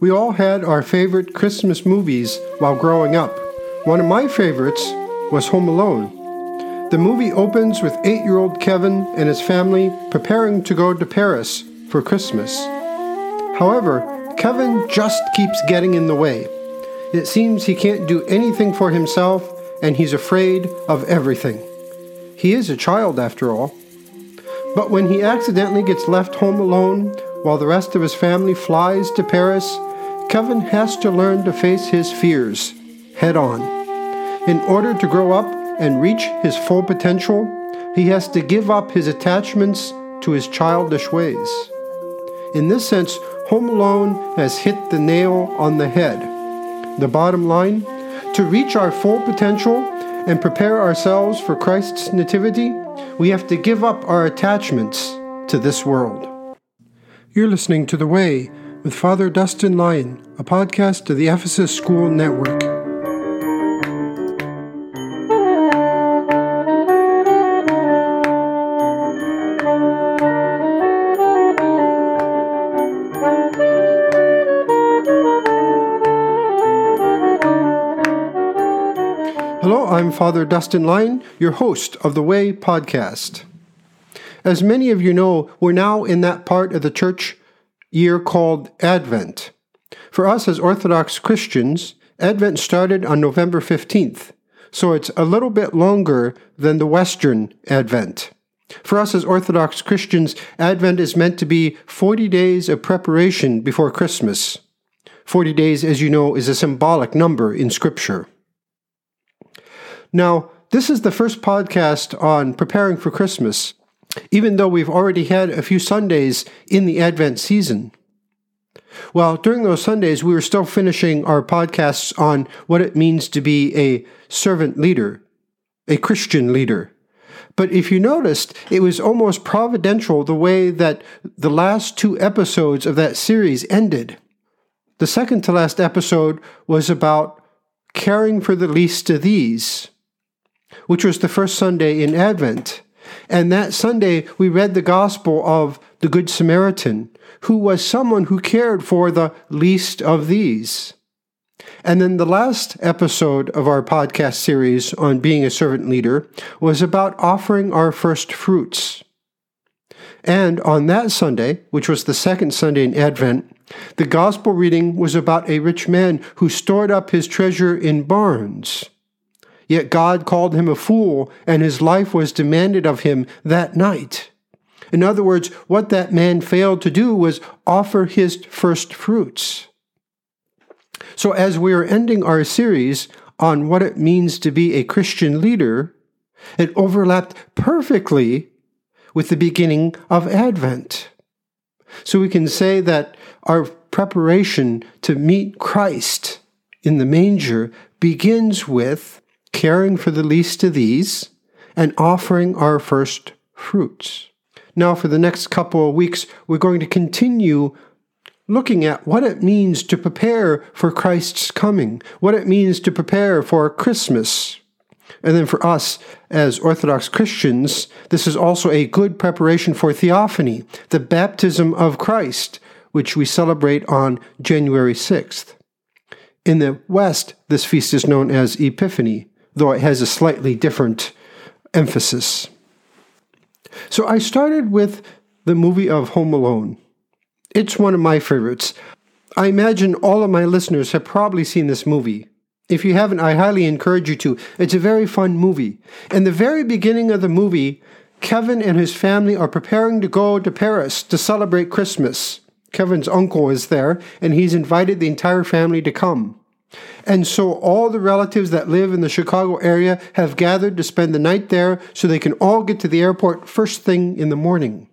We all had our favorite Christmas movies while growing up. One of my favorites was Home Alone. The movie opens with 8-year-old Kevin and his family preparing to go to Paris for Christmas. However, Kevin just keeps getting in the way. It seems he can't do anything for himself, and he's afraid of everything. He is a child, after all. But when he accidentally gets left home alone while the rest of his family flies to Paris, Kevin has to learn to face his fears head on. In order to grow up and reach his full potential, he has to give up his attachments to his childish ways. In this sense, Home Alone has hit the nail on the head. The bottom line, to reach our full potential and prepare ourselves for Christ's nativity, we have to give up our attachments to this world. You're listening to The Way with Father Dustin Lyon, a podcast of the Ephesus School Network. Hello, I'm Father Dustin Lyon, your host of the Way podcast. As many of you know, we're now in that part of the church year called Advent. For us as Orthodox Christians, Advent started on November 15th, so it's a little bit longer than the Western Advent. For us as Orthodox Christians, Advent is meant to be 40 days of preparation before Christmas. 40 days, as you know, is a symbolic number in Scripture. Now, this is the first podcast on preparing for Christmas, even though we've already had a few Sundays in the Advent season. Well, during those Sundays, we were still finishing our podcasts on what it means to be a servant leader, a Christian leader. But if you noticed, it was almost providential the way that the last two episodes of that series ended. The second to last episode was about caring for the least of these, which was the first Sunday in Advent. And that Sunday, we read the gospel of the Good Samaritan, who was someone who cared for the least of these. And then the last episode of our podcast series on being a servant leader was about offering our first fruits. And on that Sunday, which was the second Sunday in Advent, the gospel reading was about a rich man who stored up his treasure in barns. Yet God called him a fool, and his life was demanded of him that night. In other words, what that man failed to do was offer his first fruits. So as we are ending our series on what it means to be a Christian leader, it overlapped perfectly with the beginning of Advent. So we can say that our preparation to meet Christ in the manger begins with caring for the least of these, and offering our first fruits. Now, for the next couple of weeks, we're going to continue looking at what it means to prepare for Christ's coming, what it means to prepare for Christmas. And then for us, as Orthodox Christians, this is also a good preparation for Theophany, the baptism of Christ, which we celebrate on January 6th. In the West, this feast is known as Epiphany, though it has a slightly different emphasis. So I started with the movie of Home Alone. It's one of my favorites. I imagine all of my listeners have probably seen this movie. If you haven't, I highly encourage you to. It's a very fun movie. In the very beginning of the movie, Kevin and his family are preparing to go to Paris to celebrate Christmas. Kevin's uncle is there, and he's invited the entire family to come. And so all the relatives that live in the Chicago area have gathered to spend the night there so they can all get to the airport first thing in the morning.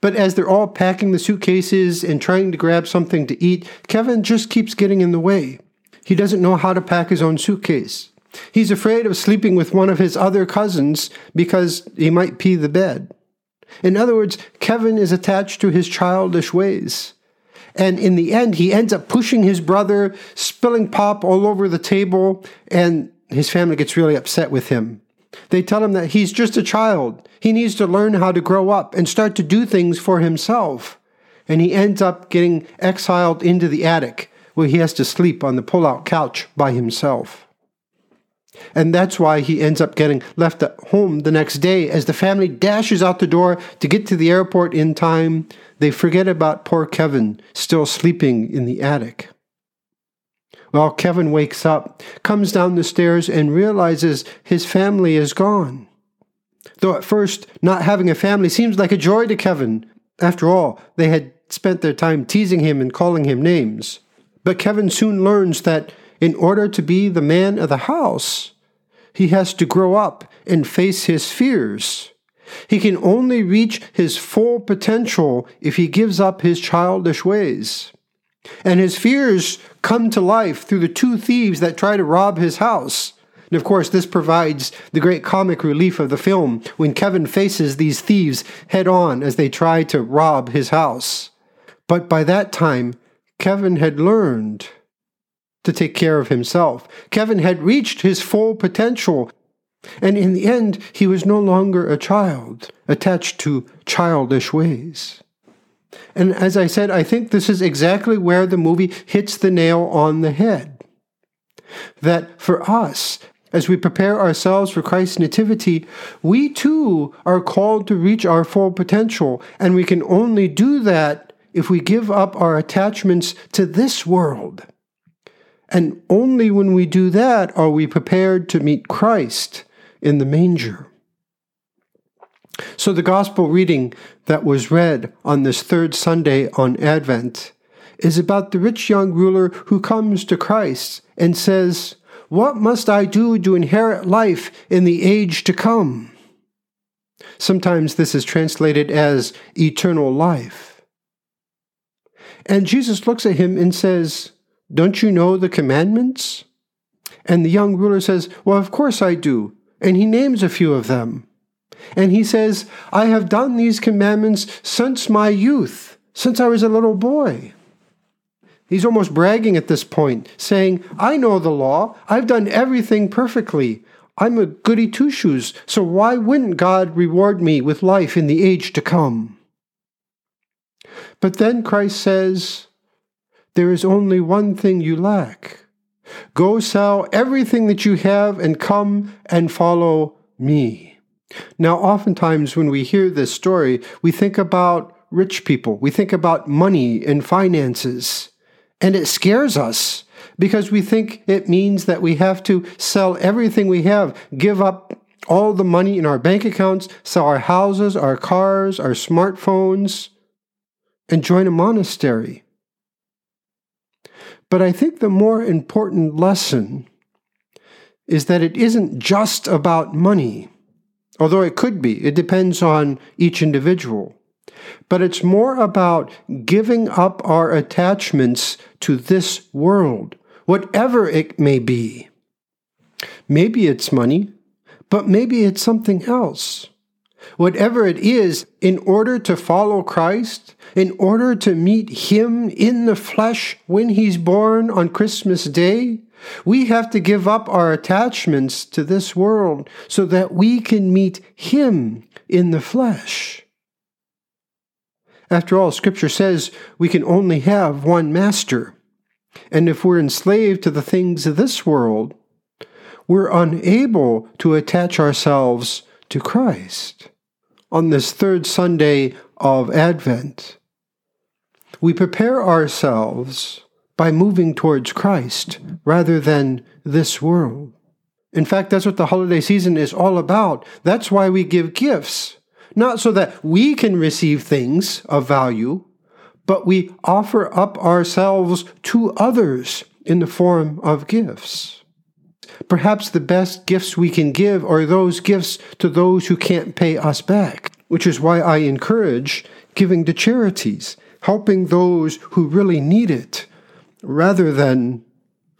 But as they're all packing the suitcases and trying to grab something to eat, Kevin just keeps getting in the way. He doesn't know how to pack his own suitcase. He's afraid of sleeping with one of his other cousins because he might pee the bed. In other words, Kevin is attached to his childish ways. And in the end, he ends up pushing his brother, spilling pop all over the table, and his family gets really upset with him. They tell him that he's just a child. He needs to learn how to grow up and start to do things for himself. and he ends up getting exiled into the attic where he has to sleep on the pull-out couch by himself. And that's why he ends up getting left at home the next day. As the family dashes out the door to get to the airport in time, they forget about poor Kevin, still sleeping in the attic. Well, Kevin wakes up, comes down the stairs, and realizes his family is gone. Though at first, not having a family seems like a joy to Kevin. After all, they had spent their time teasing him and calling him names. But Kevin soon learns that in order to be the man of the house, he has to grow up and face his fears. He can only reach his full potential if he gives up his childish ways. And his fears come to life through the two thieves that try to rob his house. And of course, this provides the great comic relief of the film when Kevin faces these thieves head on as they try to rob his house. But by that time, Kevin had learned to take care of himself. Kevin had reached his full potential, and in the end, he was no longer a child, attached to childish ways. And as I said, I think this is exactly where the movie hits the nail on the head. That for us, as we prepare ourselves for Christ's nativity, we too are called to reach our full potential, and we can only do that if we give up our attachments to this world. And only when we do that are we prepared to meet Christ in the manger. So the gospel reading that was read on this third Sunday on Advent is about the rich young ruler who comes to Christ and says, "What must I do to inherit life in the age to come?" Sometimes this is translated as eternal life. And Jesus looks at him and says, "Don't you know the commandments?" And the young ruler says, "Well, of course I do." And he names a few of them. And he says, "I have done these commandments since my youth, since I was a little boy." He's almost bragging at this point, saying, "I know the law. I've done everything perfectly. I'm a goody two-shoes, so why wouldn't God reward me with life in the age to come?" But then Christ says, "There is only one thing you lack. Go sell everything that you have and come and follow me." Now, oftentimes when we hear this story, we think about rich people. We think about money and finances. And it scares us because we think it means that we have to sell everything we have, give up all the money in our bank accounts, sell our houses, our cars, our smartphones, and join a monastery. But I think the more important lesson is that it isn't just about money, although it could be. It depends on each individual. But it's more about giving up our attachments to this world, whatever it may be. Maybe it's money, but maybe it's something else. Whatever it is, in order to follow Christ, in order to meet Him in the flesh when He's born on Christmas Day, we have to give up our attachments to this world so that we can meet Him in the flesh. After all, Scripture says we can only have one master. And if we're enslaved to the things of this world, we're unable to attach ourselves to Christ. On this third Sunday of Advent, we prepare ourselves by moving towards Christ rather than this world. In fact, that's what the holiday season is all about. That's why we give gifts, not so that we can receive things of value, but we offer up ourselves to others in the form of gifts. Perhaps the best gifts we can give are those gifts to those who can't pay us back, which is why I encourage giving to charities, helping those who really need it, rather than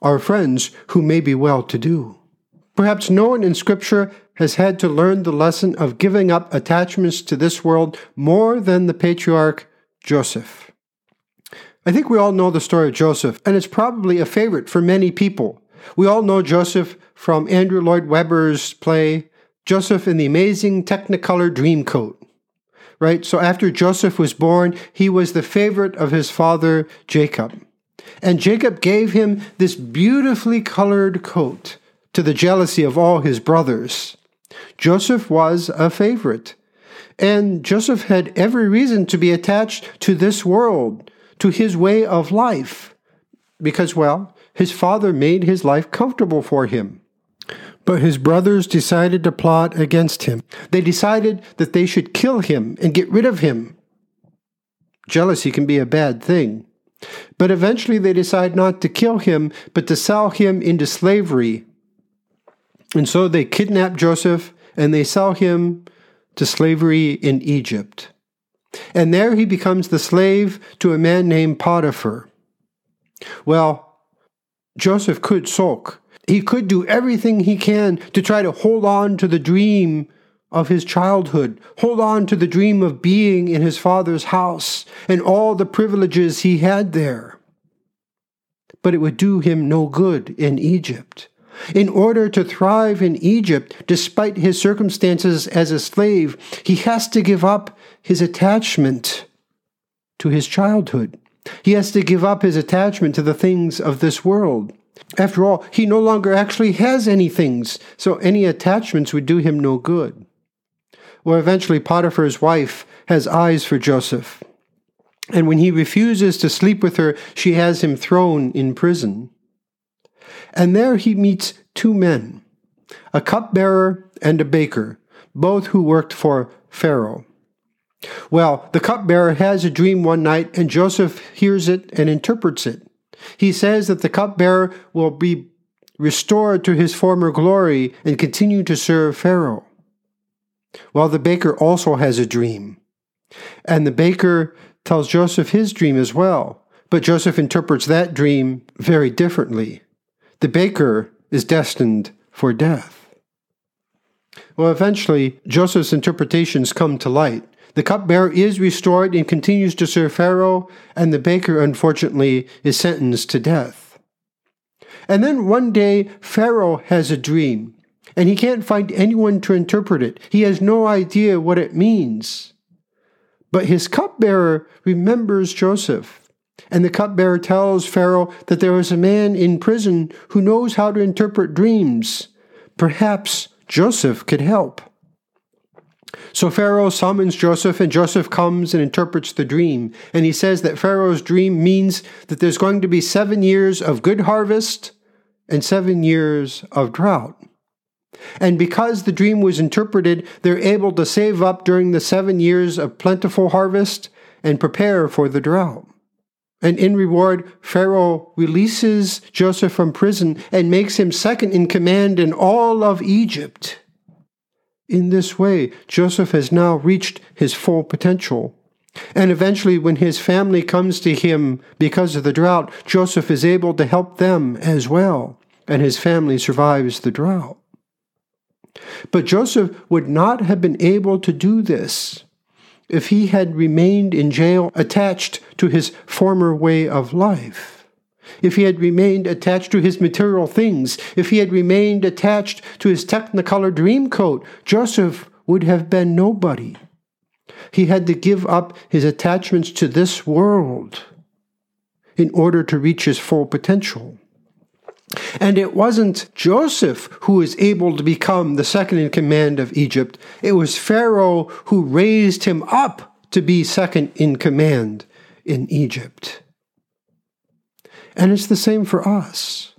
our friends who may be well-to-do. Perhaps no one in Scripture has had to learn the lesson of giving up attachments to this world more than the patriarch Joseph. I think we all know the story of Joseph, and it's probably a favorite for many people. We all know Joseph from Andrew Lloyd Webber's play, Joseph and the Amazing Technicolor Dreamcoat, right? So after Joseph was born, he was the favorite of his father, Jacob. And Jacob gave him this beautifully colored coat to the jealousy of all his brothers. Joseph was a favorite. And Joseph had every reason to be attached to this world, to his way of life, because, well, his father made his life comfortable for him. But his brothers decided to plot against him. They decided that they should kill him and get rid of him. Jealousy can be a bad thing. But eventually they decide not to kill him, but to sell him into slavery. And so they kidnap Joseph and they sell him to slavery in Egypt. And there he becomes the slave to a man named Potiphar. Well, Joseph could sulk. He could do everything he can to try to hold on to the dream of his childhood, hold on to the dream of being in his father's house and all the privileges he had there. But it would do him no good in Egypt. In order to thrive in Egypt, despite his circumstances as a slave, he has to give up his attachment to his childhood. He has to give up his attachment to the things of this world. After all, he no longer actually has any things, so any attachments would do him no good. Well, eventually Potiphar's wife has eyes for Joseph, and when he refuses to sleep with her, she has him thrown in prison. And there he meets two men, a cupbearer and a baker, both who worked for Pharaoh. Well, the cupbearer has a dream one night, and Joseph hears it and interprets it. He says that the cupbearer will be restored to his former glory and continue to serve Pharaoh. Well, the baker also has a dream. And the baker tells Joseph his dream as well. But Joseph interprets that dream very differently. The baker is destined for death. Well, eventually, Joseph's interpretations come to light. The cupbearer is restored and continues to serve Pharaoh, and the baker, unfortunately, is sentenced to death. And then one day, Pharaoh has a dream, and he can't find anyone to interpret it. He has no idea what it means. But his cupbearer remembers Joseph, and the cupbearer tells Pharaoh that there is a man in prison who knows how to interpret dreams. Perhaps Joseph could help. So Pharaoh summons Joseph, and Joseph comes and interprets the dream. And he says that Pharaoh's dream means that there's going to be 7 years of good harvest and 7 years of drought. And because the dream was interpreted, they're able to save up during the 7 years of plentiful harvest and prepare for the drought. And in reward, Pharaoh releases Joseph from prison and makes him second in command in all of Egypt. In this way, Joseph has now reached his full potential. And eventually, when his family comes to him because of the drought, Joseph is able to help them as well, and his family survives the drought. But Joseph would not have been able to do this if he had remained in jail attached to his former way of life. If he had remained attached to his material things, if he had remained attached to his Technicolor Dreamcoat, Joseph would have been nobody. He had to give up his attachments to this world in order to reach his full potential. And it wasn't Joseph who was able to become the second in command of Egypt. It was Pharaoh who raised him up to be second in command in Egypt. And it's the same for us.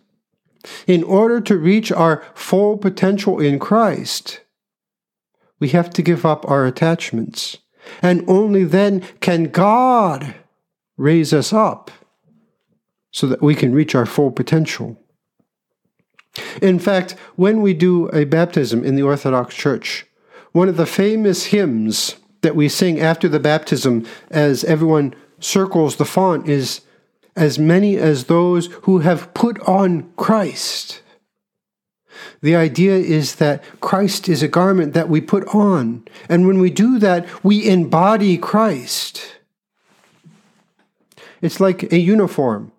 In order to reach our full potential in Christ, we have to give up our attachments. And only then can God raise us up so that we can reach our full potential. In fact, when we do a baptism in the Orthodox Church, one of the famous hymns that we sing after the baptism as everyone circles the font is, "As many as those who have put on Christ." The idea is that Christ is a garment that we put on, and when we do that, we embody Christ. It's like a uniform.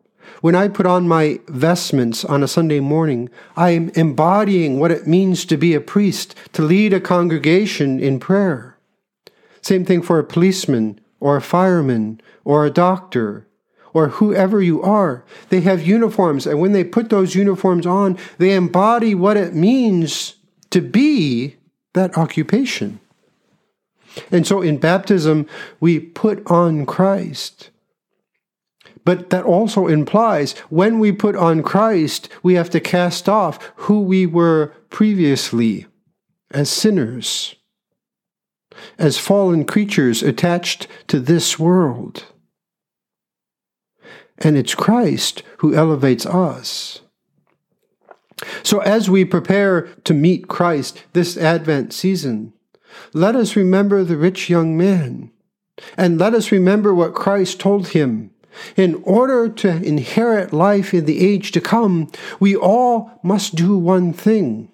When I put on my vestments on a Sunday morning, I am embodying what it means to be a priest, to lead a congregation in prayer. Same thing for a policeman or a fireman or a doctor or whoever you are. They have uniforms, and when they put those uniforms on, they embody what it means to be that occupation. And so in baptism, we put on Christ. But that also implies when we put on Christ, we have to cast off who we were previously as sinners, as fallen creatures attached to this world. And it's Christ who elevates us. So as we prepare to meet Christ this Advent season, let us remember the rich young man, and let us remember what Christ told him. In order to inherit life in the age to come, we all must do one thing: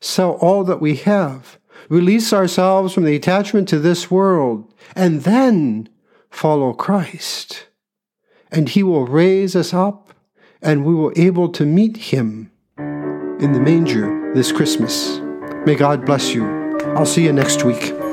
sell all that we have, release ourselves from the attachment to this world, and then follow Christ. And he will raise us up, and we will be able to meet him in the manger this Christmas. May God bless you. I'll see you next week.